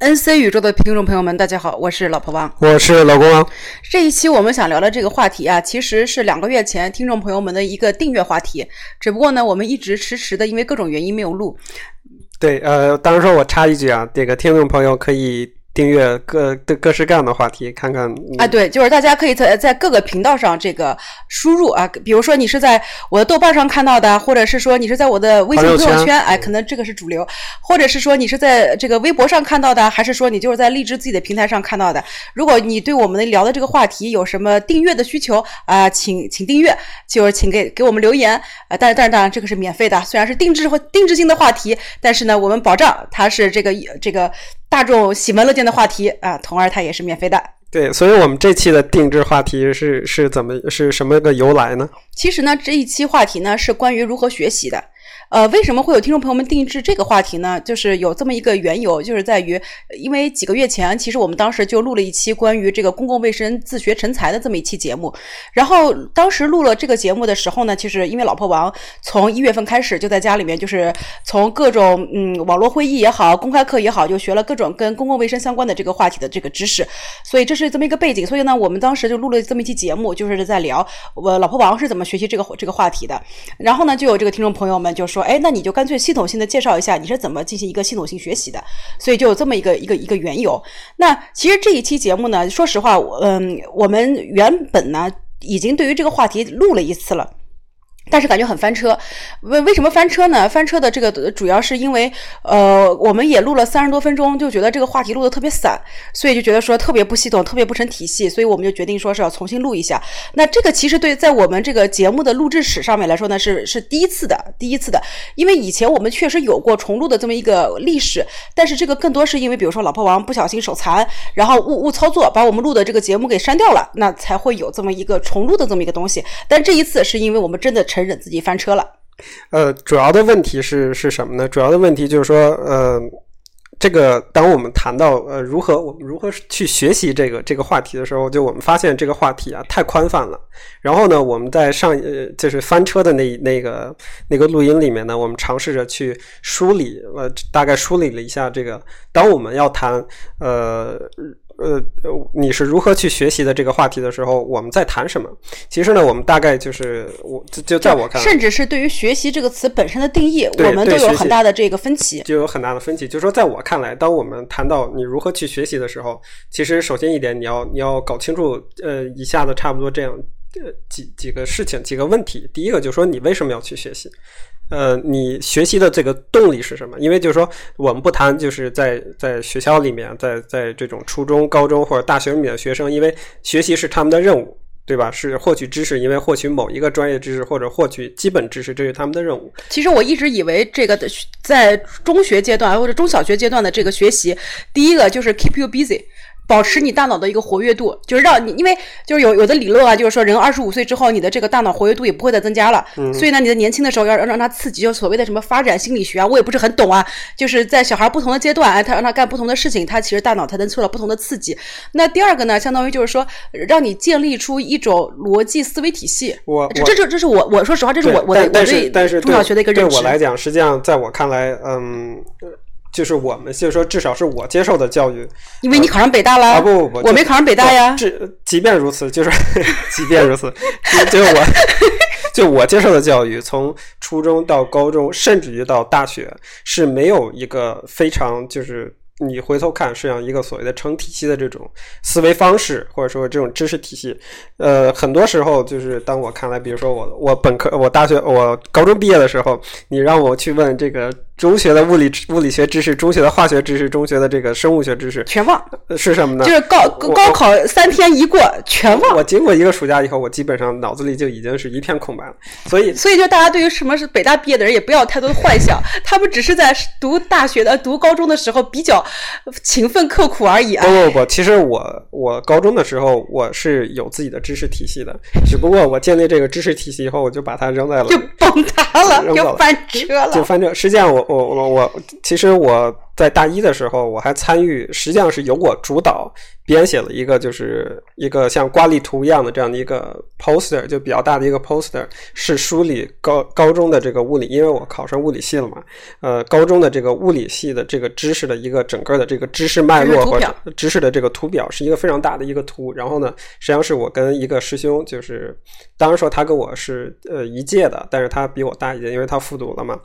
NC 宇宙的听众朋友们，大家好，我是老婆王，我是老公王。这一期我们想聊的这个话题啊，其实是2个月前听众朋友们的一个订阅话题，只不过呢，我们一直迟迟的，因为各种原因没有录。对，当时说我插一句啊，这个听众朋友可以订阅各式各样的话题，看看啊，对，就是大家可以在各个频道上这个输入啊，比如说你是在我的豆瓣上看到的，或者是说你是在我的微信朋友圈，哎，可能这个是主流，或者是说你是在这个微博上看到的，还是说你就是在荔枝自己的平台上看到的。如果你对我们聊的这个话题有什么订阅的需求啊、请订阅，就是请给我们留言啊、但是这个是免费的，虽然是定制性的话题，但是呢，我们保障它是这个大众喜闻乐见的话题啊，同而它也是免费的。对，所以我们这期的定制话题是什么个由来呢？其实呢，这一期话题呢是关于如何学习的。为什么会有听众朋友们定制这个话题呢？就是有这么一个缘由，就是在于，因为几个月前，其实我们当时就录了一期关于这个公共卫生自学成才的这么一期节目。然后当时录了这个节目的时候呢，其实因为老婆王从1月份开始就在家里面，就是从各种网络会议也好，公开课也好，就学了各种跟公共卫生相关的这个话题的这个知识。所以这是这么一个背景。所以呢，我们当时就录了这么一期节目，就是在聊我老婆王是怎么学习这个话题的。然后呢，就有这个听众朋友们就说，哎，那你就干脆系统性的介绍一下你是怎么进行一个系统性学习的，所以就有这么一个缘由。那其实这一期节目呢，说实话，我们原本呢已经对于这个话题录了一次了。但是感觉很翻车，为什么翻车呢？翻车的这个主要是因为，我们也录了30多分钟，就觉得这个话题录得特别散，所以就觉得说特别不系统，特别不成体系，所以我们就决定说是要重新录一下。那这个其实在我们这个节目的录制史上面来说呢，是第一次的，因为以前我们确实有过重录的这么一个历史，但是这个更多是因为，比如说老婆王不小心手残，然后误操作把我们录的这个节目给删掉了，那才会有这么一个重录的这么一个东西。但这一次是因为我们真的承认自己翻车了。主要的问题是什么呢？主要的问题就是说，这个当我们谈到我们如何去学习这个话题的时候，就我们发现这个话题啊太宽泛了。然后呢，我们在就是翻车的那个录音里面呢，我们尝试着去大概梳理了一下这个，当我们要谈你是如何去学习的这个话题的时候，我们在谈什么？其实呢，我们大概就是就在我看，甚至是对于学习这个词本身的定义，我们都有很大的这个分歧，就有很大的分歧。就是说，在我看来，当我们谈到你如何去学习的时候，其实首先一点，你要搞清楚，以下的差不多这样几个事情，几个问题。第一个就是说，你为什么要去学习？你学习的这个动力是什么？因为就是说，我们不谈就是在学校里面，在这种初中、高中或者大学里面的学生，因为学习是他们的任务，对吧？是获取知识，因为获取某一个专业知识或者获取基本知识，这是他们的任务。其实我一直以为这个在中学阶段或者中小学阶段的这个学习，第一个就是 keep you busy。保持你大脑的一个活跃度，就是让你，因为就是有的理论啊，就是说人25岁之后，你的这个大脑活跃度也不会再增加了，所以呢，你的年轻的时候要让他刺激，就所谓的什么发展心理学啊，我也不是很懂啊，就是在小孩不同的阶段，哎，他让他干不同的事情，他其实大脑才能受到不同的刺激。那第二个呢，相当于就是说，让你建立出一种逻辑思维体系。这是我说实话，这是我对中小学的一个认知。对我来讲，实际上在我看来，就是我们就是说，至少是我接受的教育，因为你考上北大了啊！不，我没考上北大呀。即便如此，就是即便如此，就我接受的教育，从初中到高中，甚至于到大学，是没有一个非常就是你回头看是一个所谓的成体系的这种思维方式，或者说这种知识体系。很多时候就是当我看来，比如说我本科、我大学、我高中毕业的时候，你让我去问这个。中学的物理学知识，中学的化学知识，中学的这个生物学知识，全忘是什么呢？就是高考3天一过，全忘。我经过一个暑假以后，我基本上脑子里就已经是一片空白了。所以就大家对于什么是北大毕业的人也不要太多的幻想，他们只是在读高中的时候比较勤奋刻苦而已啊。不，其实我高中的时候我是有自己的知识体系的，只不过我建立这个知识体系以后，我就把它扔在了，就崩塌了，就翻车了。实际上我其实我在大一的时候我还参与，实际上是由我主导编写了一个就是一个像挂历图一样的这样的一个 poster， 就比较大的一个 poster， 是梳理高中的这个物理，因为我考上物理系了嘛，高中的这个物理系的这个知识的一个整个的这个知识脉络和知识的这个图表，是一个非常大的一个图。然后呢实际上是我跟一个师兄，就是当然说他跟我是一届的，但是他比我大一届，因为他复读了嘛，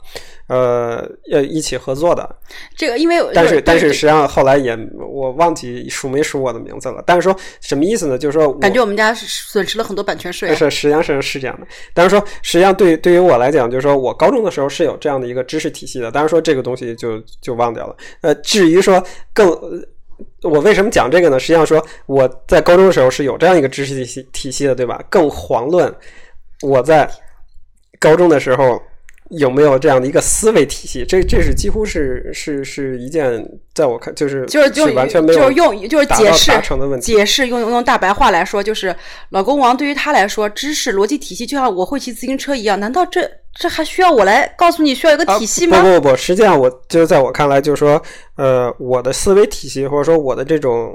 一起合作的这个。因为但是实际上后来也我忘记数没数我的名字了。但是说什么意思呢，就是说感觉我们家损失了很多版权税，是实际上是这样的。但是说实际上对于我来讲，就是说我高中的时候是有这样的一个知识体系的，当然说这个东西就忘掉了。至于说更我为什么讲这个呢，实际上说我在高中的时候是有这样一个知识体系的，对吧？更遑论我在高中的时候有没有这样的一个思维体系？这是几乎是一件在我看就是完全没有就是解释达成的问题。解释用大白话来说，就是老公王对于他来说，知识逻辑体系就像我会骑自行车一样，难道这还需要我来告诉你需要一个体系吗？不，实际上我就是在我看来，就是说，我的思维体系或者说我的这种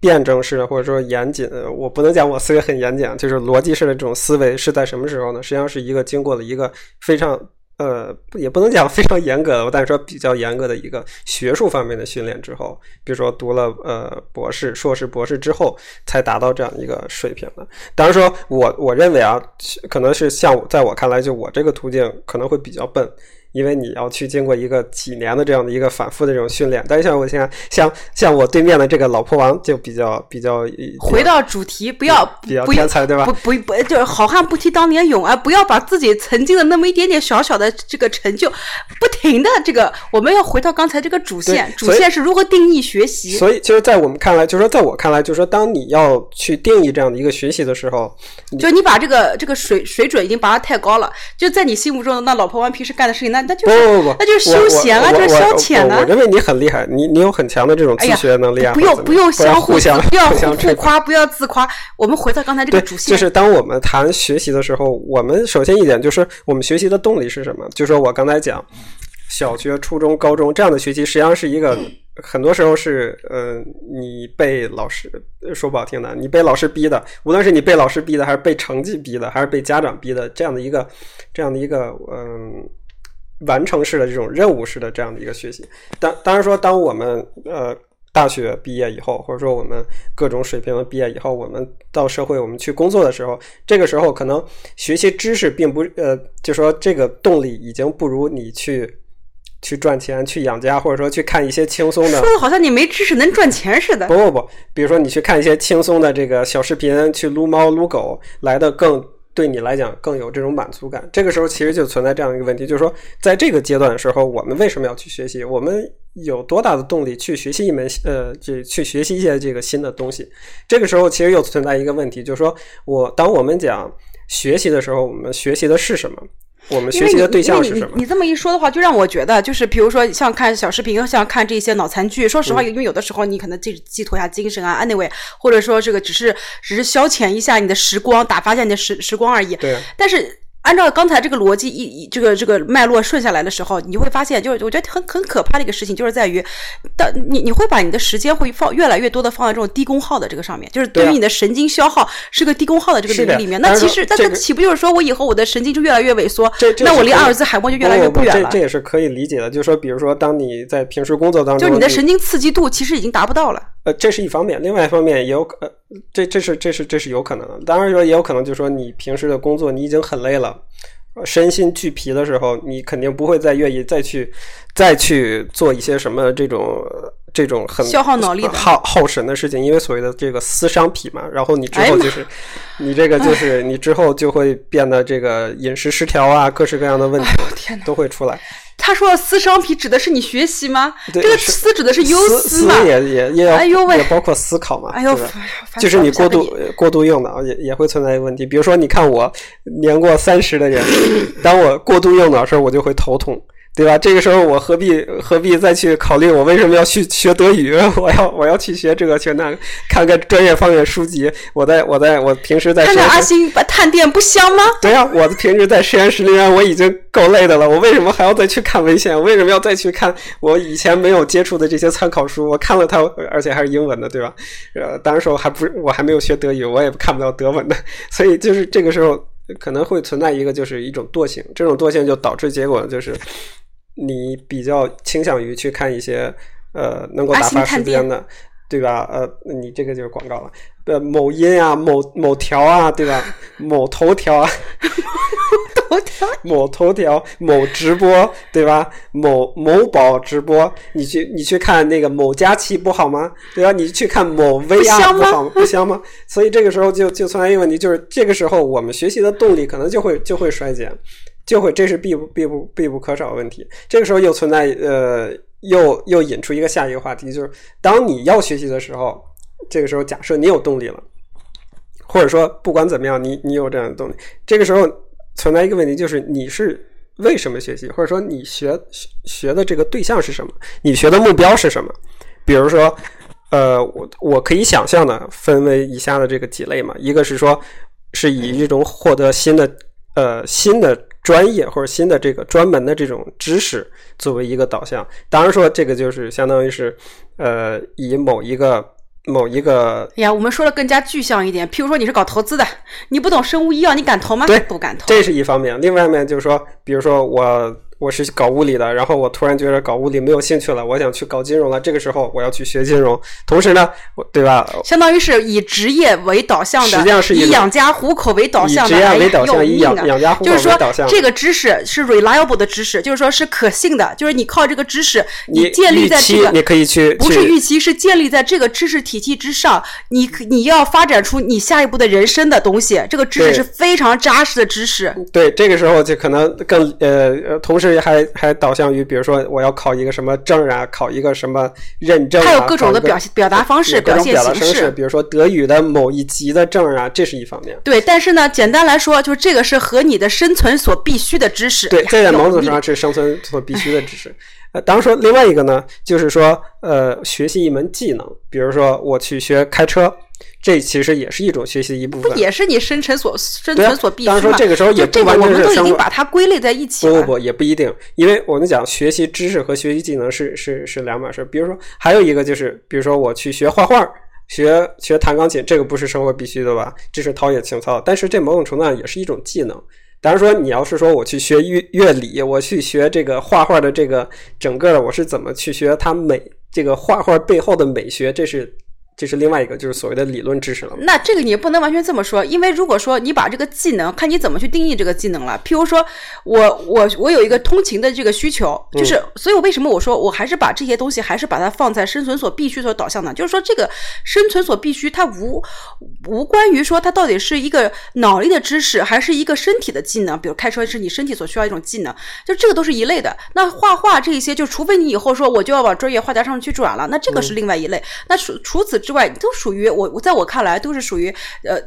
辩证式或者说严谨，我不能讲我思维很严谨，就是逻辑式的这种思维是在什么时候呢？实际上是一个经过了一个非常也不能讲非常严格的，但是说比较严格的一个学术方面的训练之后，比如说读了博士、硕士、博士之后才达到这样一个水平的。当然说我认为啊，可能是像在我看来，就我这个途径可能会比较笨，因为你要去经过一个几年的这样的一个反复的这种训练。但是像我现在像我对面的这个老婆王就比较回到主题，不要比较天才，对吧？不就是好汉不提当年勇啊！不要把自己曾经的那么一点点小小的这个成就，不停的这个，我们要回到刚才这个主线，主线是如何定义学习。所以就是在我们看来，就是说在我看来，就是说当你要去定义这样的一个学习的时候，就你把这个水准已经拔得太高了，就在你心目中那老婆王平时干的事情那。那就是休闲啊，就是消遣啊。我认为你很厉害，你有很强的这种自学能力啊。不用相互不要互夸，不要自夸。我们回到刚才这个主线，就是当我们谈学习的时候，我们首先一点就是我们学习的动力是什么？就是说我刚才讲，小学、初中、高中这样的学习，实际上是一个。很多时候是你被老师说不好听的，你被老师逼的，无论是你被老师逼的，还是被成绩逼的，还是被家长逼的，这样的一个完成式的这种任务式的这样的一个学习。当然说当我们大学毕业以后，或者说我们各种水平的毕业以后，我们到社会我们去工作的时候，这个时候可能学习知识并不就说这个动力已经不如你去赚钱去养家，或者说去看一些轻松的，说的好像你没知识能赚钱似的。不，比如说你去看一些轻松的这个小视频，去撸猫撸狗来的更对你来讲更有这种满足感。这个时候其实就存在这样一个问题，就是说在这个阶段的时候我们为什么要去学习，我们有多大的动力去学习去学习一些这个新的东西。这个时候其实又存在一个问题，就是说当我们讲学习的时候，我们学习的是什么，我们学习的对象是什么？你这么一说的话，就让我觉得，就是比如说像看小视频，像看这些脑残剧。说实话，因为有的时候你可能寄托一下精神啊 ，anyway， 或者说这个只是消遣一下你的时光，打发一下你的时光而已。对。但是按照刚才这个逻辑这个脉络顺下来的时候，你会发现，就是我觉得很可怕的一个事情，就是在于，你会把你的时间会越来越多的放在这种低功耗的这个上面，就是对于你的神经消耗是个低功耗的这个领域里面。那其实，那岂不就是说我以后我的神经就越来越萎缩？那我离阿尔兹海默就越来越不远了。这也是可以理解的，就是说，比如说，当你在平时工作当中，就是你的神经刺激度其实已经达不到了。这是一方面，另外一方面也有这是有可能的。当然说也有可能就是说你平时的工作你已经很累了，身心俱疲的时候，你肯定不会再愿意再去做一些什么这种很消耗脑力的耗神的事情，因为所谓的这个思伤脾嘛。然后你之后就是你这个就是你之后就会变得这个饮食失调啊，各式各样的问题都会出来。他说思伤脾指的是你学习吗？这个思指的是忧思嘛，也包括思考嘛。哎呦，就是你过度用脑也会存在一个问题。比如说你看我年过30的人，当我过度用脑的时候我就会头痛。对吧？这个时候我何必再去考虑我为什么要去学德语？我要去学这个学那个，看看专业方面书籍。我平时在看着阿星把探店不香吗？对啊，我平时在实验室里面我已经够累的了，我为什么还要再去看文献？我为什么要再去看我以前没有接触的这些参考书？我看了它，而且还是英文的，对吧？当时我还没有学德语，我也看不到德文的，所以就是这个时候。可能会存在一种惰性，这种惰性就导致结果就是你比较倾向于去看一些能够打发时间的，对吧？你这个就是广告了，某音啊，某条啊，对吧？某头条啊，某头条，某直播，对吧？某宝直播，你去看那个某佳期不好吗？对吧？你去看某 VR 不好吗？不香吗？所以这个时候就存在一个问题，就是这个时候我们学习的动力可能就会衰减，这是必不可少的问题。这个时候又存在又引出一个下一个话题，就是当你要学习的时候，这个时候假设你有动力了，或者说不管怎么样你有这样的动力，这个时候存在一个问题，就是你是为什么学习，或者说你学的这个对象是什么，你学的目标是什么。比如说我可以想象的分为以下的这个几类嘛，一个是说是以这种获得新的专业或者新的这个专门的这种知识作为一个导向，当然说这个就是相当于是以某一个呀，我们说的更加具象一点，譬如说你是搞投资的，你不懂生物医药，你敢投吗？对，不敢投，这是一方面。另外一面就是说，比如说我是搞物理的，然后我突然觉得搞物理没有兴趣了，我想去搞金融了，这个时候我要去学金融。同时呢，对吧，相当于是以职业为导向的，实际上是以养家糊口为导向的，以职业为导向，以养家糊口为导向的。就是说这个知识是 reliable 的知识，就是说是可信的，就是你靠这个知识，你建立在这个你可以去不是预期，是建立在这个知识体系之上，你要发展出你下一步的人生的东西，这个知识是非常扎实的知识。对，这个时候就可能更同时还导向于，比如说我要考一个什么证啊，考一个什么认证啊，还有各种的表达方式、表现形式，比如说德语的某一级的证啊，这是一方面。对，但是呢，简单来说，就是这个是和你的生存所必须的知识。对，这在某种程度上是生存所必须的知识。当然说另外一个呢，就是说学习一门技能，比如说我去学开车。这其实也是一种学习的一部分，不也是你生存所必须吗？当然说这个时候也不完全是生活，我们都已经把它归类在一起了。不，也不一定，因为我们讲学习知识和学习技能是两码事。比如说，还有一个就是，比如说我去学画画、学弹钢琴，这个不是生活必须的吧？这是陶冶情操，但是这某种程度上也是一种技能。当然说，你要是说我去学乐理，我去学这个画画的这个整个的，我是怎么去学它这个画画背后的美学，这是另外一个，就是所谓的理论知识了。那这个你也不能完全这么说，因为如果说你把这个技能，看你怎么去定义这个技能了。譬如说我有一个通勤的这个需求，就是所以我为什么我说我还是把这些东西还是把它放在生存所必须所导向的，就是说这个生存所必须它无关于说它到底是一个脑力的知识还是一个身体的技能，比如开车是你身体所需要一种技能，就这个都是一类的。那画画这一些，就除非你以后说我就要往专业画家上去转了，那这个是另外一类。那除此之外，都属于我在我看来都是属于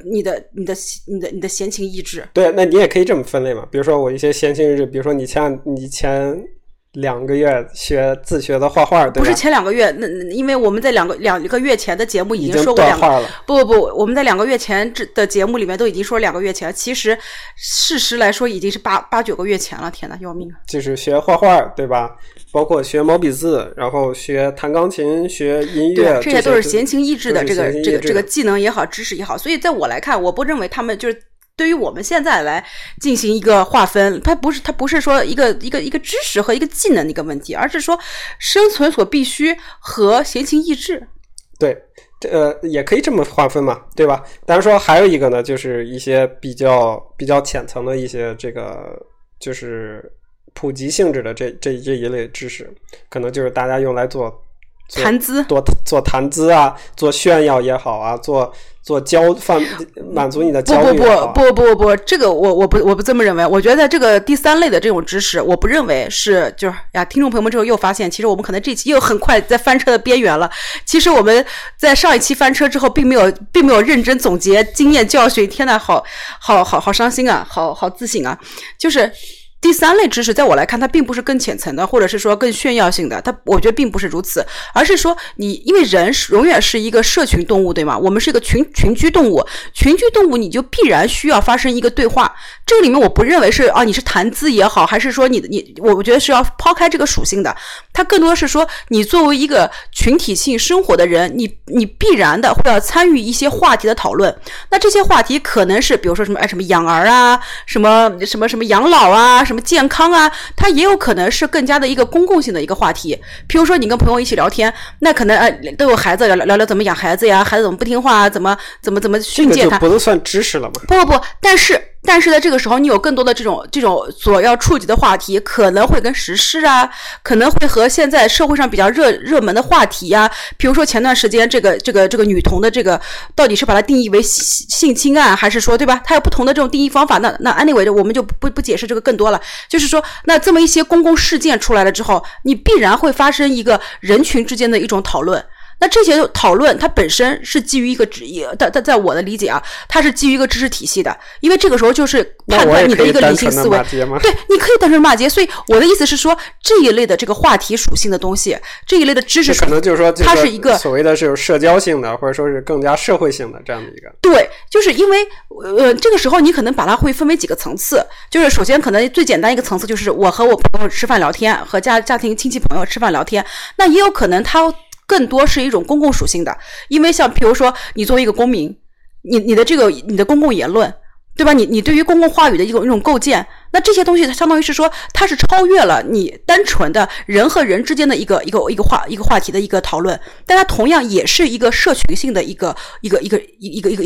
你的闲情逸致。对，那你也可以这么分类嘛。比如说我一些闲情逸致，比如说你前2个月学自学的画画，对吧？不是前2个月，那因为我们在两个月前的节目已经说过断画了。不，我们在2个月前的节目里面都已经说2个月前，其实事实来说已经是8、9个月前了。天哪，要命！就是学画画，对吧？包括学毛笔字，然后学弹钢琴，学音乐，这些都是闲情逸致的这个技能也好，知识也好。所以在我来看，我不认为他们就是。对于我们现在来进行一个划分，它不是说一个知识和一个技能的一个问题，而是说生存所必须和闲情逸致。对，也可以这么划分嘛，对吧？当然说还有一个呢，就是一些比较浅层的一些这个就是普及性质的这一类知识，可能就是大家用来做谈资，做谈资啊，做炫耀也好啊，做满足你的焦虑也好啊。不，这个我不这么认为。我觉得这个第三类的这种知识，我不认为是就是呀。听众朋友们之后又发现，其实我们可能这期又很快在翻车的边缘了。其实我们在上一期翻车之后，并没有认真总结经验教训。天哪，好伤心啊，好自省啊，就是。第三类知识在我来看它并不是更浅层的，或者是说更炫耀性的，它我觉得并不是如此，而是说你因为人永远是一个社群动物，对吗？我们是一个群居动物，群居动物你就必然需要发生一个对话，这个里面我不认为是啊，你是谈资也好，还是说你我觉得是要抛开这个属性的，它更多是说你作为一个群体性生活的人，你必然的会要参与一些话题的讨论，那这些话题可能是比如说什么养儿啊，什么养老啊，什么健康啊，它也有可能是更加的一个公共性的一个话题。譬如说你跟朋友一起聊天，那可能都有孩子，聊聊怎么养孩子呀，孩子怎么不听话啊，怎么训诫他，这个就不能算知识了吧？不，但是在这个时候，你有更多的这种所要触及的话题，可能会跟时事啊，可能会和现在社会上比较热门的话题啊，比如说前段时间这个女童的这个到底是把它定义为性侵案，还是说对吧？它有不同的这种定义方法。那 anyway 我们就不解释这个更多了。就是说，那这么一些公共事件出来了之后，你必然会发生一个人群之间的一种讨论。那这些讨论它本身是基于一个职业，但在我的理解啊，它是基于一个知识体系的，因为这个时候就是判断你的一个理性思维。对，你可以单纯骂街。所以我的意思是说，这一类的这个话题属性的东西，这一类的知识属性，可能就是说它是一个所谓的是有社交性的，或者说是更加社会性的这样的一个。对，就是因为这个时候你可能把它会分为几个层次，就是首先可能最简单一个层次就是我和我朋友吃饭聊天，和家庭亲戚朋友吃饭聊天，那也有可能他更多是一种公共属性的，因为像比如说你作为一个公民，你的公共言论，对吧？你对于公共话语的一种构建，那这些东西它相当于是说，它是超越了你单纯的人和人之间的一个话题的一个讨论，但它同样也是一个社群性的一个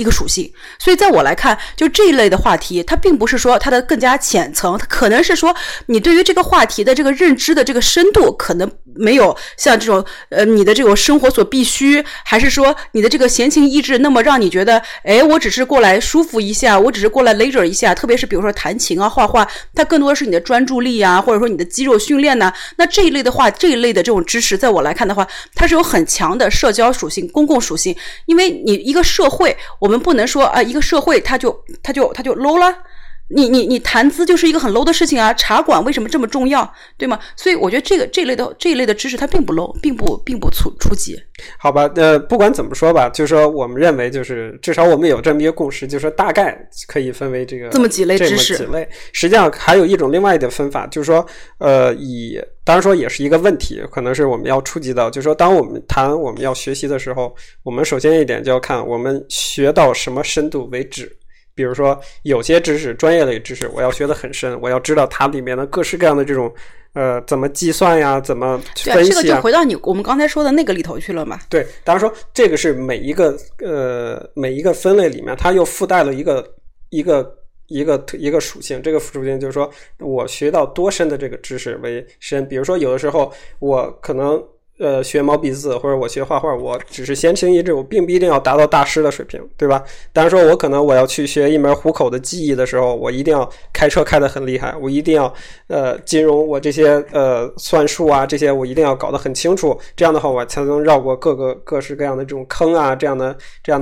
属性。所以在我来看，就这一类的话题，它并不是说它的更加浅层，它可能是说你对于这个话题的这个认知的这个深度，可能没有像这种你的这种生活所必须，还是说你的这个闲情逸致，那么让你觉得，哎，我只是过来舒服一下，我只是过来 leisure 一下，特别是比如说弹琴啊、画画，它更多的是你的专注力啊，或者说你的肌肉训练啊。那这一类的话，这一类的这种知识，在我来看的话，它是有很强的社交属性、公共属性。因为你一个社会，我们不能说啊，一个社会它就 low 了。你谈资就是一个很 low 的事情啊，茶馆为什么这么重要，对吗？所以我觉得这一类的知识它并不 low， 并不初级。好吧，不管怎么说吧，就是说我们认为就是至少我们有这么一个共识，就是说大概可以分为这么几类知识。实际上还有一种另外的分法，就是说以当然说也是一个问题，可能是我们要触及到，就是说当我们谈我们要学习的时候，我们首先一点就要看我们学到什么深度为止。比如说有些知识，专业类知识，我要学得很深，我要知道它里面的各式各样的这种怎么计算呀，怎么分析啊，这个就回到我们刚才说的那个里头去了嘛。对，当然说这个是每一个分类里面它又附带了一个属性，这个属性就是说我学到多深的这个知识为深。比如说有的时候我可能学毛笔字或者我学画画，我只是闲情逸致，我并不一定要达到大师的水平，对吧？当然说我可能我要去学一门虎口的技艺的时候，我一定要开车开得很厉害，我一定要金融，我这些算术啊这些我一定要搞得很清楚，这样的话我才能绕过各式各样的这种坑啊，这样的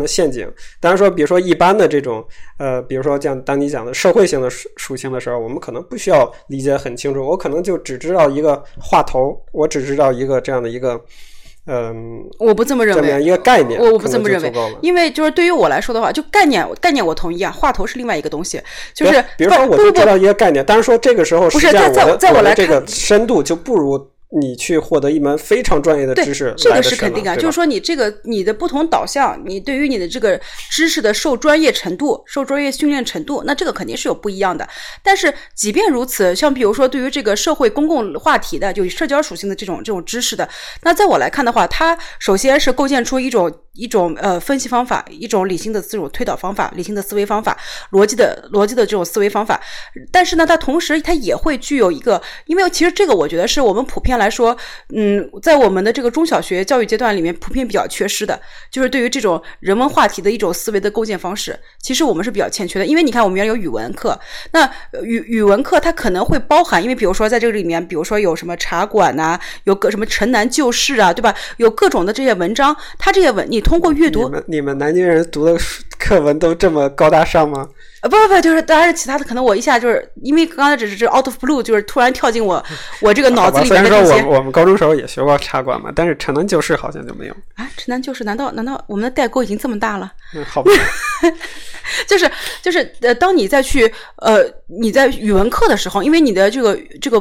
陷阱。当然说比如说一般的这种比如说像当你讲的社会性的属性的时候，我们可能不需要理解很清楚，我可能就只知道一个话头，我只知道一个这样的一个我不这么认为，这么一个概念，我不这么认为，因为就是对于我来说的话，就概念我同意啊，话头是另外一个东西，就是比如说我就知道一个概念，当然说这个时候实际上我的这个深度就不如你去获得一门非常专业的知识来的深了，这个是肯定啊，就是说你的不同导向，你对于你的这个知识的受专业程度、受专业训练程度，那这个肯定是有不一样的。但是即便如此，像比如说对于这个社会公共话题的、有社交属性的这种知识的，那在我来看的话，它首先是构建出一种分析方法，一种理性的这种推导方法、理性的思维方法、逻辑的这种思维方法。但是呢，它同时它也会具有一个，因为其实这个我觉得是我们普遍来说，在我们的这个中小学教育阶段里面普遍比较缺失的，就是对于这种人文话题的一种思维的构建方式，其实我们是比较欠缺的。因为你看我们原来有语文课，那语文课它可能会包含，因为比如说在这个里面，比如说有什么茶馆啊，有什么城南旧事啊，对吧？有各种的这些文章，它这些文你通过阅读，你们南京人读的课文都这么高大上吗？不，就是当然其他的可能我一下就是因为刚才只是 out of blue， 就是突然跳进我这个脑子里面的东西。虽然说我们高中时候也学过茶馆嘛，但是城南旧事好像就没有啊。城南旧事难道我们的代沟已经这么大了？嗯，好吧。就是当你再去你在语文课的时候，因为你的这个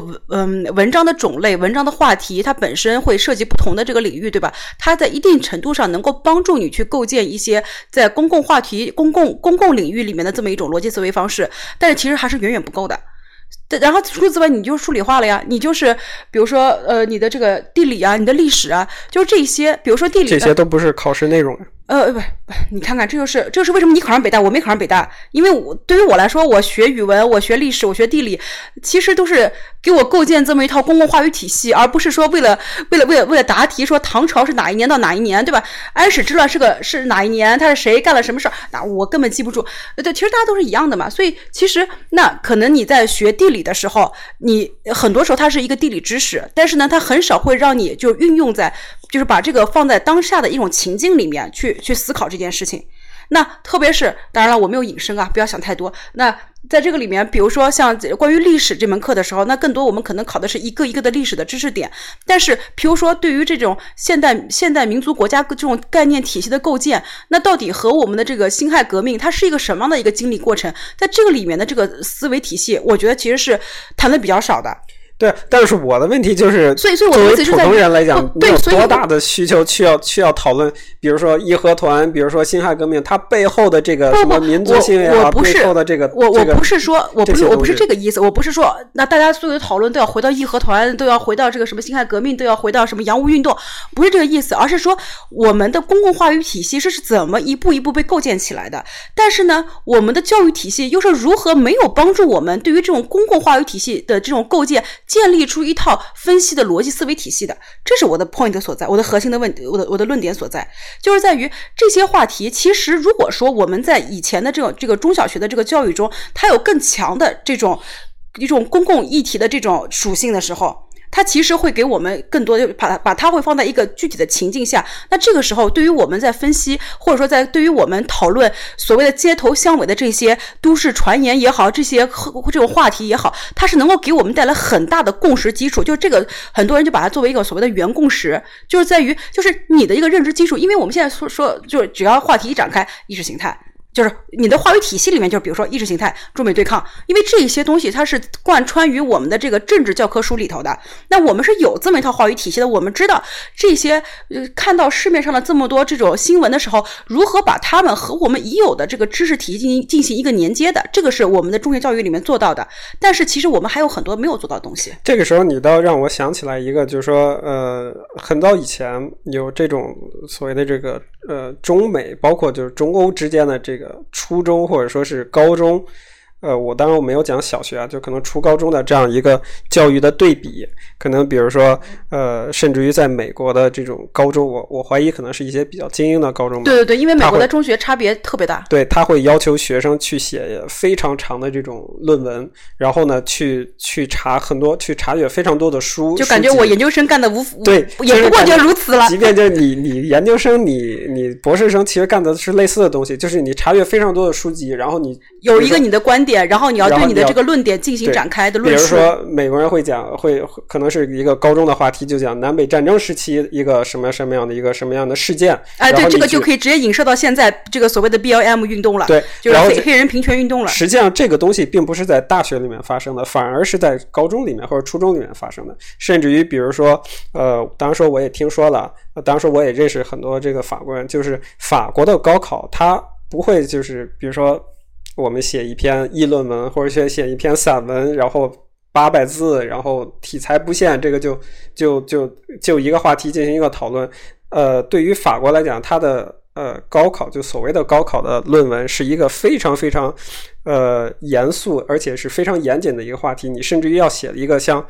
文章的种类、文章的话题，它本身会涉及不同的这个领域，对吧？它在一定程度上能够帮助你去构建一些在公共话题、公共领域里面的这么一种逻辑思维方式，但是其实还是远远不够的。然后除此之外，你就数理化了呀，你就是比如说你的这个地理啊，你的历史啊，就是这些，比如说地理，这些都不是考试内容。不，你看看，这就是为什么你考上北大，我没考上北大，因为对于我来说，我学语文，我学历史，我学地理，其实都是给我构建这么一套公共话语体系，而不是说为了答题说唐朝是哪一年到哪一年，对吧？安史之乱是哪一年？他是谁干了什么事儿？那我根本记不住。对，其实大家都是一样的嘛，所以其实那可能你在学地理的时候，你很多时候它是一个地理知识，但是呢它很少会让你就运用在，就是把这个放在当下的一种情境里面去思考这件事情。那特别是，当然了我没有引申啊，不要想太多。那在这个里面，比如说像关于历史这门课的时候，那更多我们可能考的是一个一个的历史的知识点。但是比如说对于这种现代民族国家这种概念体系的构建，那到底和我们的这个辛亥革命它是一个什么样的一个经历过程，在这个里面的这个思维体系，我觉得其实是谈的比较少的。对，但是我的问题就是，所以我作为普通人来讲，你有多大的需求需要讨论？比如说义和团，比如说辛亥革命，它背后的这个什么民族性啊，背后的这个，我不是这个意思，我不是说那大家所有的讨论都要回到义和团，都要回到这个什么辛亥革命，都要回到什么洋务运动，不是这个意思，而是说我们的公共话语体系是怎么一步一步被构建起来的，但是呢，我们的教育体系又是如何没有帮助我们对于这种公共话语体系的这种构建，建立出一套分析的逻辑思维体系的，这是我的 point 所在，我的核心的我的论点所在，就是在于这些话题。其实如果说我们在以前的这个中小学的这个教育中，它有更强的这种一种公共议题的这种属性的时候，它其实会给我们更多的把它会放在一个具体的情境下。那这个时候，对于我们在分析，或者说在对于我们讨论所谓的街头巷尾的这些都市传言也好，这种话题也好，它是能够给我们带来很大的共识基础。就这个，很多人就把它作为一个所谓的原共识，就是在于就是你的一个认知基础。因为我们现在说就是只要话题一展开，意识形态。就是你的话语体系里面，就是比如说意识形态、中美对抗，因为这些东西它是贯穿于我们的这个政治教科书里头的。那我们是有这么一套话语体系的，我们知道这些看到市面上的这么多这种新闻的时候，如何把它们和我们已有的这个知识体系进行一个连接的，这个是我们的中学教育里面做到的。但是其实我们还有很多没有做到的东西。这个时候你倒让我想起来一个，就是说很早以前有这种所谓的这个中美包括就是中欧之间的这个初中或者说是高中，我当然我没有讲小学啊，就可能初高中的这样一个教育的对比，可能比如说甚至于在美国的这种高中，我怀疑可能是一些比较精英的高中。对对对，因为美国的中学差别特别大。对，他会要求学生去写非常长的这种论文，然后呢去查阅非常多的书，就感觉我研究生干的对，也不过就如此了。即便就你研究生你博士生其实干的是类似的东西，就是你查阅非常多的书籍，然后你有一个你的观点，然后你要对你的这个论点进行展开的论述。比如说美国人会讲可能是一个高中的话题，就讲南北战争时期一个什么什么样的一个什么样的事件。哎，对，这个就可以直接影射到现在这个所谓的 BLM 运动了，对，就是黑人平权运动了。实际上这个东西并不是在大学里面发生的，反而是在高中里面或者初中里面发生的。甚至于比如说当然说我也听说了，当然说我也认识很多这个法国人，就是法国的高考他不会就是比如说我们写一篇议论文或者写一篇散文，然后800字，然后题材不限，这个就一个话题进行一个讨论。对于法国来讲，它的高考就所谓的高考的论文是一个非常非常严肃而且是非常严谨的一个话题，你甚至于要写一个像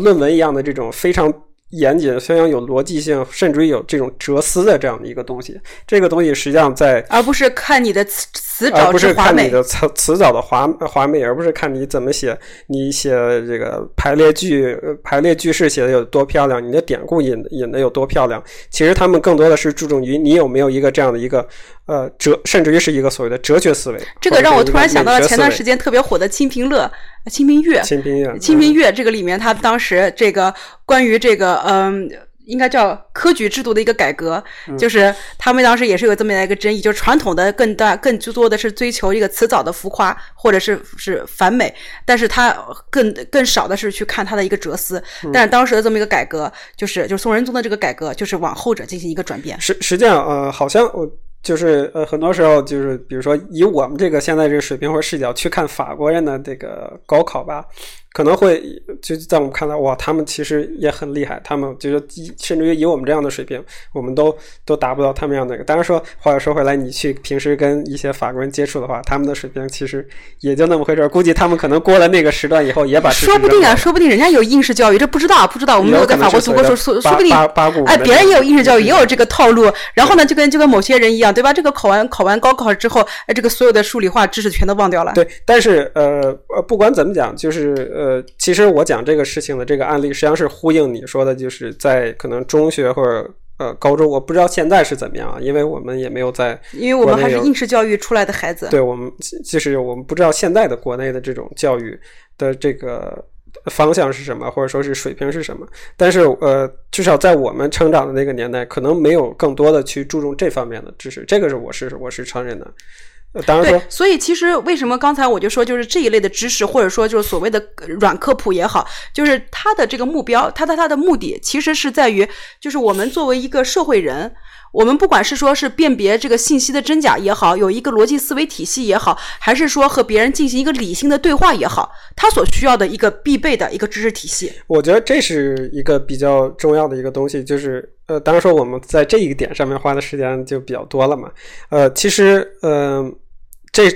论文一样的这种非常严谨，非常有逻辑性，甚至于有这种哲思的这样的一个东西。这个东西实际上在，而不是看你的词藻，而不是看你的词藻的华美，而不是看你怎么写，你写这个排列句式写的有多漂亮，你的典故引的有多漂亮。其实他们更多的是注重于你有没有一个这样的一个甚至于是一个所谓的哲学思维。这个让我突然想到了前段时间特别火的清平乐，这个里面他当时这个关于这个应该叫科举制度的一个改革，就是他们当时也是有这么一个争议，就是传统的更多的是追求一个辞藻的浮夸或者是繁美，但是他更少的是去看他的一个哲思。但是当时的这么一个改革，就是宋仁宗的这个改革，就是往后者进行一个转变。实际上好像就是很多时候就是比如说以我们这个现在这个水平或视角去看法国人的这个高考吧，可能会就在我们看来，哇，他们其实也很厉害，他们就是甚至于以我们这样的水平，我们都达不到他们这样的一个。当然说话又说回来，你去平时跟一些法国人接触的话，他们的水平其实也就那么回事，估计他们可能过了那个时段以后也把说不定啊，说不定人家有应试教育，这不知道，我们没有在法国读过书，说不定哎，别人也有应试教育，也有这个套路。然后呢，就跟某些人一样，对吧？这个考完高考之后，哎，这个所有的数理化知识全都忘掉了。对，但是不管怎么讲，就是其实我讲这个事情的这个案例，实际上是呼应你说的，就是在可能中学或者高中，我不知道现在是怎么样，因为我们也没有在，因为我们还是应试教育出来的孩子，对，我们就是我们不知道现在的国内的这种教育的这个方向是什么，或者说是水平是什么。但是至少在我们成长的那个年代，可能没有更多的去注重这方面的知识，这个是我是承认的。当然对，所以其实为什么刚才我就说，就是这一类的知识，或者说就是所谓的软科普也好，就是它的这个目标，它的目的其实是在于，就是我们作为一个社会人，我们不管是说是辨别这个信息的真假也好，有一个逻辑思维体系也好，还是说和别人进行一个理性的对话也好，它所需要的一个必备的一个知识体系。我觉得这是一个比较重要的一个东西，就是当然说我们在这一点上面花的时间就比较多了嘛。其实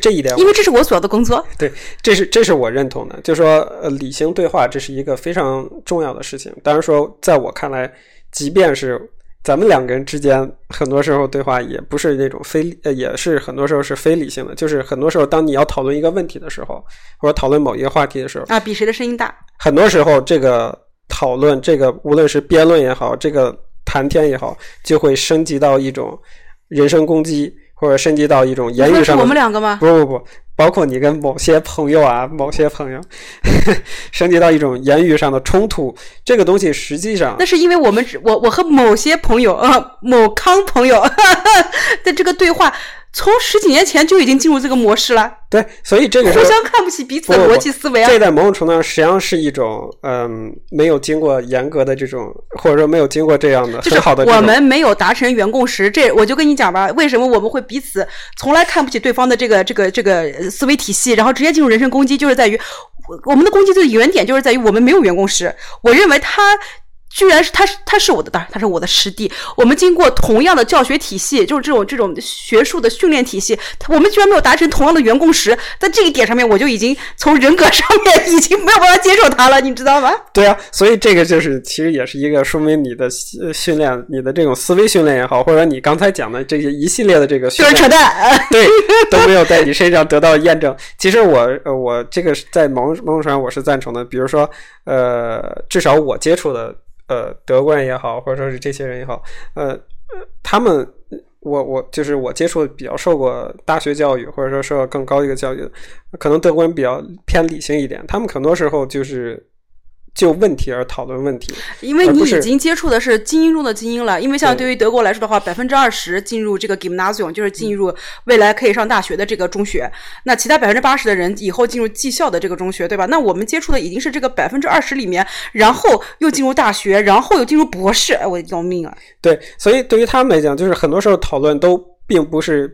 这一点，因为这是我主要的工作，对，这是我认同的，就是说理性对话这是一个非常重要的事情。当然说在我看来，即便是咱们两个人之间，很多时候对话也不是那种也是很多时候是非理性的，就是很多时候当你要讨论一个问题的时候，或者讨论某一个话题的时候啊，比谁的声音大，很多时候这个讨论，这个无论是辩论也好，这个谈天也好，就会升级到一种人身攻击，或者升级到一种言语上的。不是我们两个吗？不，包括你跟某些朋友升级到一种言语上的冲突，这个东西实际上那是因为我和某些朋友某康朋友的这个对话，从十几年前就已经进入这个模式了。对，所以这个互相看不起彼此的逻辑思维啊。这在某种程度上实际上是一种没有经过严格的这种，或者说没有经过这样的很好的，就是我们没有达成原共识。这我就跟你讲吧，为什么我们会彼此从来看不起对方的这个思维体系，然后直接进入人身攻击，就是在于我们的攻击的原点就是在于我们没有原共识。我认为他居然是他是我的师弟，我们经过同样的教学体系，就是这种学术的训练体系，我们居然没有达成同样的原共识，在这一点上面我就已经从人格上面已经没有办法接受他了，你知道吗？对啊，所以这个就是其实也是一个说明你的训练，你的这种思维训练也好，或者你刚才讲的这些一系列的这个训练，就是扯淡，对，都没有在你身上得到验证。其实我这个在某种程度上我是赞成的，比如说至少我接触的德国人也好，或者说是这些人也好，他们我就是我接触比较受过大学教育，或者说受过更高一个教育的，可能德国人比较偏理性一点，他们很多时候就是就问题而讨论问题。因为你已经接触的是精英中的精英了，因为像对于德国来说的话， 20% 进入这个 Gymnasium， 就是进入未来可以上大学的这个中学，那其他 80% 的人以后进入技校的这个中学，对吧？那我们接触的已经是这个 20% 里面，然后又进入大学，然后又进入博士，哎，我要命啊。对，所以对于他们来讲，就是很多时候讨论都并不是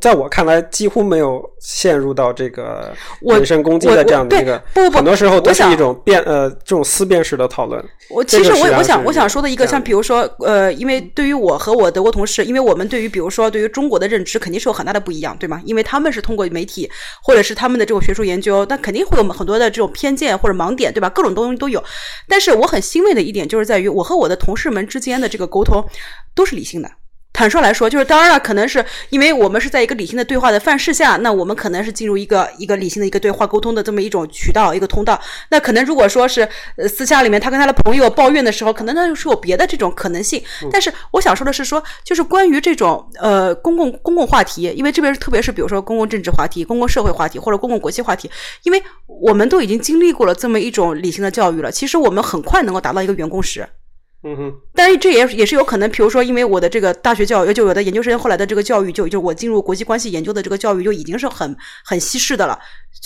在我看来几乎没有陷入到这个人身攻击的这样的一个，很多时候都是一种这种思辨式的讨论。我想说的一个，像比如说因为对于我和我德国同事，因为我们对于比如说对于中国的认知肯定是有很大的不一样，对吗？因为他们是通过媒体或者是他们的这种学术研究，但肯定会有很多的这种偏见或者盲点，对吧？各种东西都有。但是我很欣慰的一点就是在于我和我的同事们之间的这个沟通都是理性的。坦率来说，就是当然了，可能是因为我们是在一个理性的对话的范式下，那我们可能是进入一个理性的一个对话沟通的这么一种渠道，一个通道。那可能如果说是私下里面他跟他的朋友抱怨的时候，可能那就是有别的这种可能性。但是我想说的是说，就是关于这种公共话题，因为这边特别是比如说公共政治话题、公共社会话题或者公共国际话题，因为我们都已经经历过了这么一种理性的教育了，其实我们很快能够达到一个原共识。嗯哼，但是这也是有可能，比如说，因为我的这个大学教育，就我的研究生后来的这个教育，就我进入国际关系研究的这个教育，就已经是很西式的了，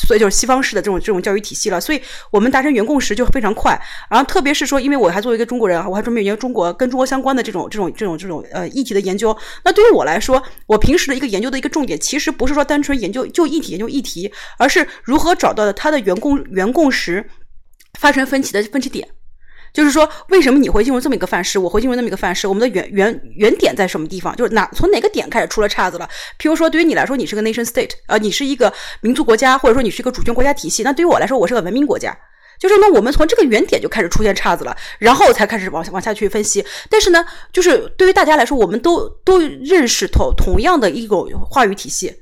所以就是西方式的这种教育体系了，所以我们达成原共识就非常快。然后特别是说，因为我还作为一个中国人，我还专门研究跟中国相关的这种议题的研究。那对于我来说，我平时的一个研究的一个重点，其实不是说单纯研究议题，而是如何找到它的原共识，发生分歧点。就是说，为什么你会进入这么一个范式，我会进入那么一个范式？我们的原点在什么地方？就是从哪个点开始出了岔子了？譬如说，对于你来说，你是个 nation state， 你是一个民族国家，或者说你是一个主权国家体系。那对于我来说，我是个文明国家。就是呢，我们从这个原点就开始出现岔子了，然后才开始往下去分析。但是呢，就是对于大家来说，我们都认识同样的一种话语体系，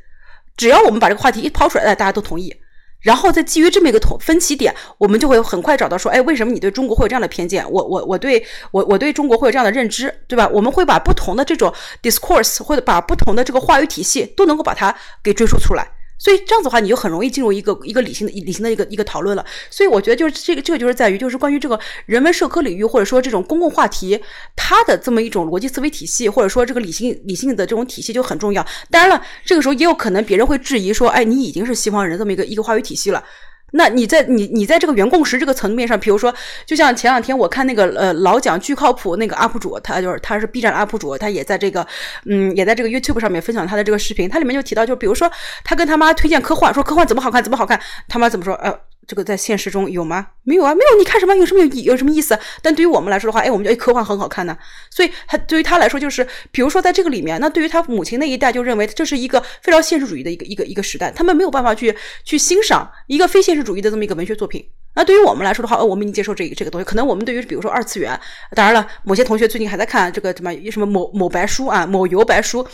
只要我们把这个话题一抛出来，大家都同意。然后再基于这么一个分歧点，我们就会很快找到说，哎，为什么你对中国会有这样的偏见？我对中国会有这样的认知，对吧？我们会把不同的这种 discourse 或者把不同的这个话语体系都能够把它给追溯出来。所以这样子的话，你就很容易进入一个理性的一个讨论了。所以我觉得就是这个就是在于就是关于这个人文社科领域或者说这种公共话题，它的这么一种逻辑思维体系或者说这个理性的这种体系就很重要。当然了，这个时候也有可能别人会质疑说，哎，你已经是西方人这么一个话语体系了。那你在这个原共识这个层面上，比如说，就像前两天我看那个老蒋巨靠谱那个 UP 主，他是 B 站 UP 主，他也在这个也在这个 YouTube 上面分享他的这个视频，他里面就提到，就比如说他跟他妈推荐科幻，说科幻怎么好看怎么好看，他妈怎么说？这个在现实中有吗？没有啊，没有。你看什么？有什么意思？但对于我们来说的话，哎，我们觉得科幻很好看呢。所以他对于他来说，就是比如说在这个里面，那对于他母亲那一代就认为这是一个非常现实主义的一个时代，他们没有办法去欣赏一个非现实主义的这么一个文学作品。那对于我们来说的话，我们已经接受这个东西。可能我们对于比如说二次元，当然了，某些同学最近还在看这个什么某白书啊，某游白书。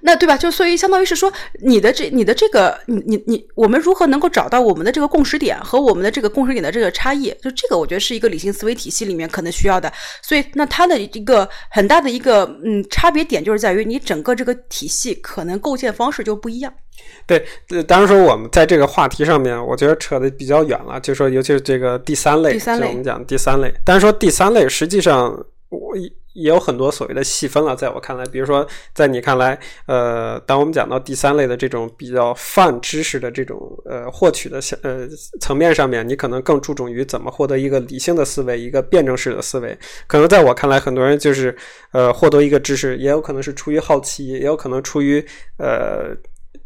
那对吧？就所以相当于是说，我们如何能够找到我们的这个共识点和我们的这个共识点的这个差异？就这个，我觉得是一个理性思维体系里面可能需要的。所以，那它的一个很大的一个差别点，就是在于你整个这个体系可能构建方式就不一样。对，当然说我们在这个话题上面，我觉得扯得比较远了，就说尤其是这个第三类，就我们讲第三类。但是说第三类，实际上也有很多所谓的细分了，在我看来，比如说在你看来，当我们讲到第三类的这种比较泛知识的这种获取的层面上面，你可能更注重于怎么获得一个理性的思维，一个辩证式的思维。可能在我看来，很多人就是获得一个知识，也有可能是出于好奇，也有可能出于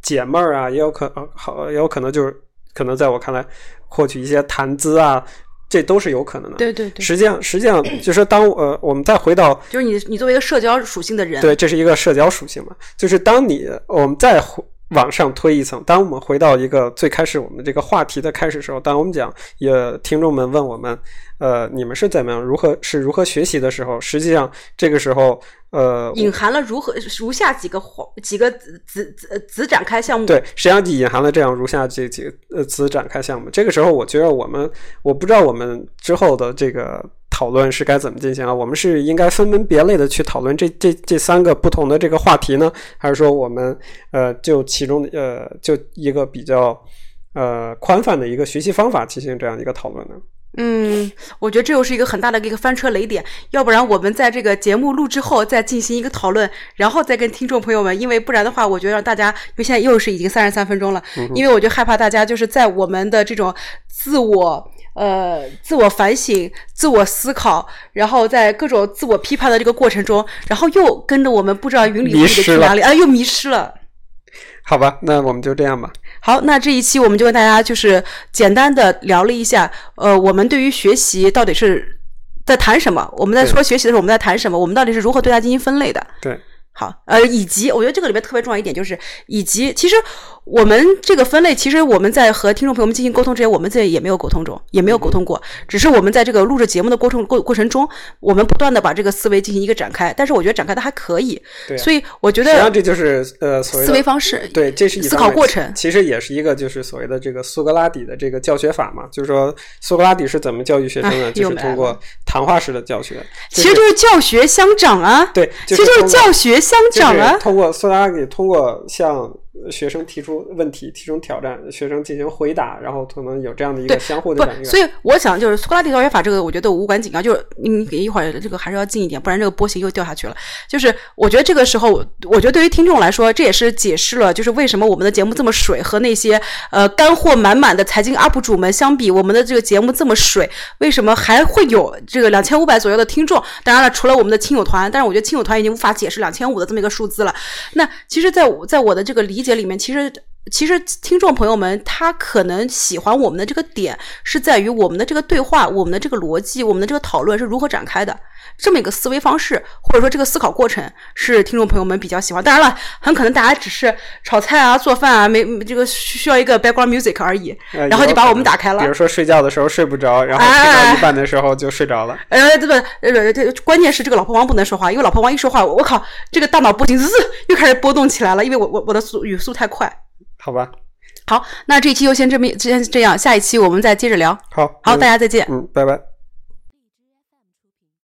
解闷啊，也有可能就是可能在我看来获取一些谈资啊。这都是有可能的，对对对。实际上就是当我们再回到，就是你作为一个社交属性的人，对，这是一个社交属性嘛。就是当我们再往上推一层，当我们回到一个最开始我们这个话题的开始的时候，当我们讲听众们问我们，你们是怎么样如何学习的时候，实际上这个时候隐含了如下几个子展开项目。对，实际上隐含了这样如下几个子展开项目。这个时候我觉得我不知道我们之后的这个讨论是该怎么进行啊？我们是应该分门别类的去讨论这三个不同的这个话题呢，还是说我们就其中就一个比较宽泛的一个学习方法进行这样一个讨论呢？我觉得这又是一个很大的一个翻车雷点，要不然我们在这个节目录制后再进行一个讨论，然后再跟听众朋友们，因为不然的话，我觉得让大家，因为现在又是已经33分钟了，因为我就害怕大家就是在我们的这种自我自我反省、自我思考，然后在各种自我批判的这个过程中，然后又跟着我们不知道云里雾里的去哪里啊，又迷失了。好吧，那我们就这样吧。好，那这一期我们就跟大家就是简单的聊了一下，我们对于学习到底是在谈什么？我们在说学习的时候，我们在谈什么？我们到底是如何对它进行分类的？对。好，以及我觉得这个里面特别重要一点就是，以及其实我们这个分类，其实我们在和听众朋友们进行沟通之前，我们自己也没有沟通过，只是我们在这个录制节目的过程中，我们不断的把这个思维进行一个展开，但是我觉得展开的还可以，对，所以我觉得实际上这就是思维方式，对，这是一思考过程，其实也是一个就是所谓的这个苏格拉底的这个教学法嘛，就是说苏格拉底是怎么教育学生的，就是通过谈话式的教学，其实就是教学相长啊，对，其实就是教学。相长啊，就是通过向学生提出问题，提出挑战，学生进行回答，然后可能有这样的一个相互的感觉。所以我想就是苏格拉底教学法这个，我觉得无关紧要，就是你一会儿这个还是要近一点，不然这个波形又掉下去了。就是我觉得这个时候，我觉得对于听众来说，这也是解释了就是为什么我们的节目这么水，和那些干货满满的财经 UP 主们相比，我们的这个节目这么水，为什么还会有这个2500左右的听众？当然了，除了我们的亲友团，但是我觉得亲友团已经无法解释2500的这么一个数字了。那其实在我的这个理解里面，其实听众朋友们他可能喜欢我们的这个点是在于我们的这个对话，我们的这个逻辑，我们的这个讨论是如何展开的，这么一个思维方式，或者说这个思考过程是听众朋友们比较喜欢。当然了，很可能大家只是炒菜啊、做饭啊，没这个需要一个 background music 而已，然后就把我们打开了。比如说睡觉的时候睡不着，然后睡到一半的时候就睡着了。对，关键是这个老婆王不能说话，因为老婆王一说话，我靠，这个大脑波形又开始波动起来了，因为我的语速太快。好吧，好，那这一期就先这样，下一期我们再接着聊。好，大家再见，拜拜。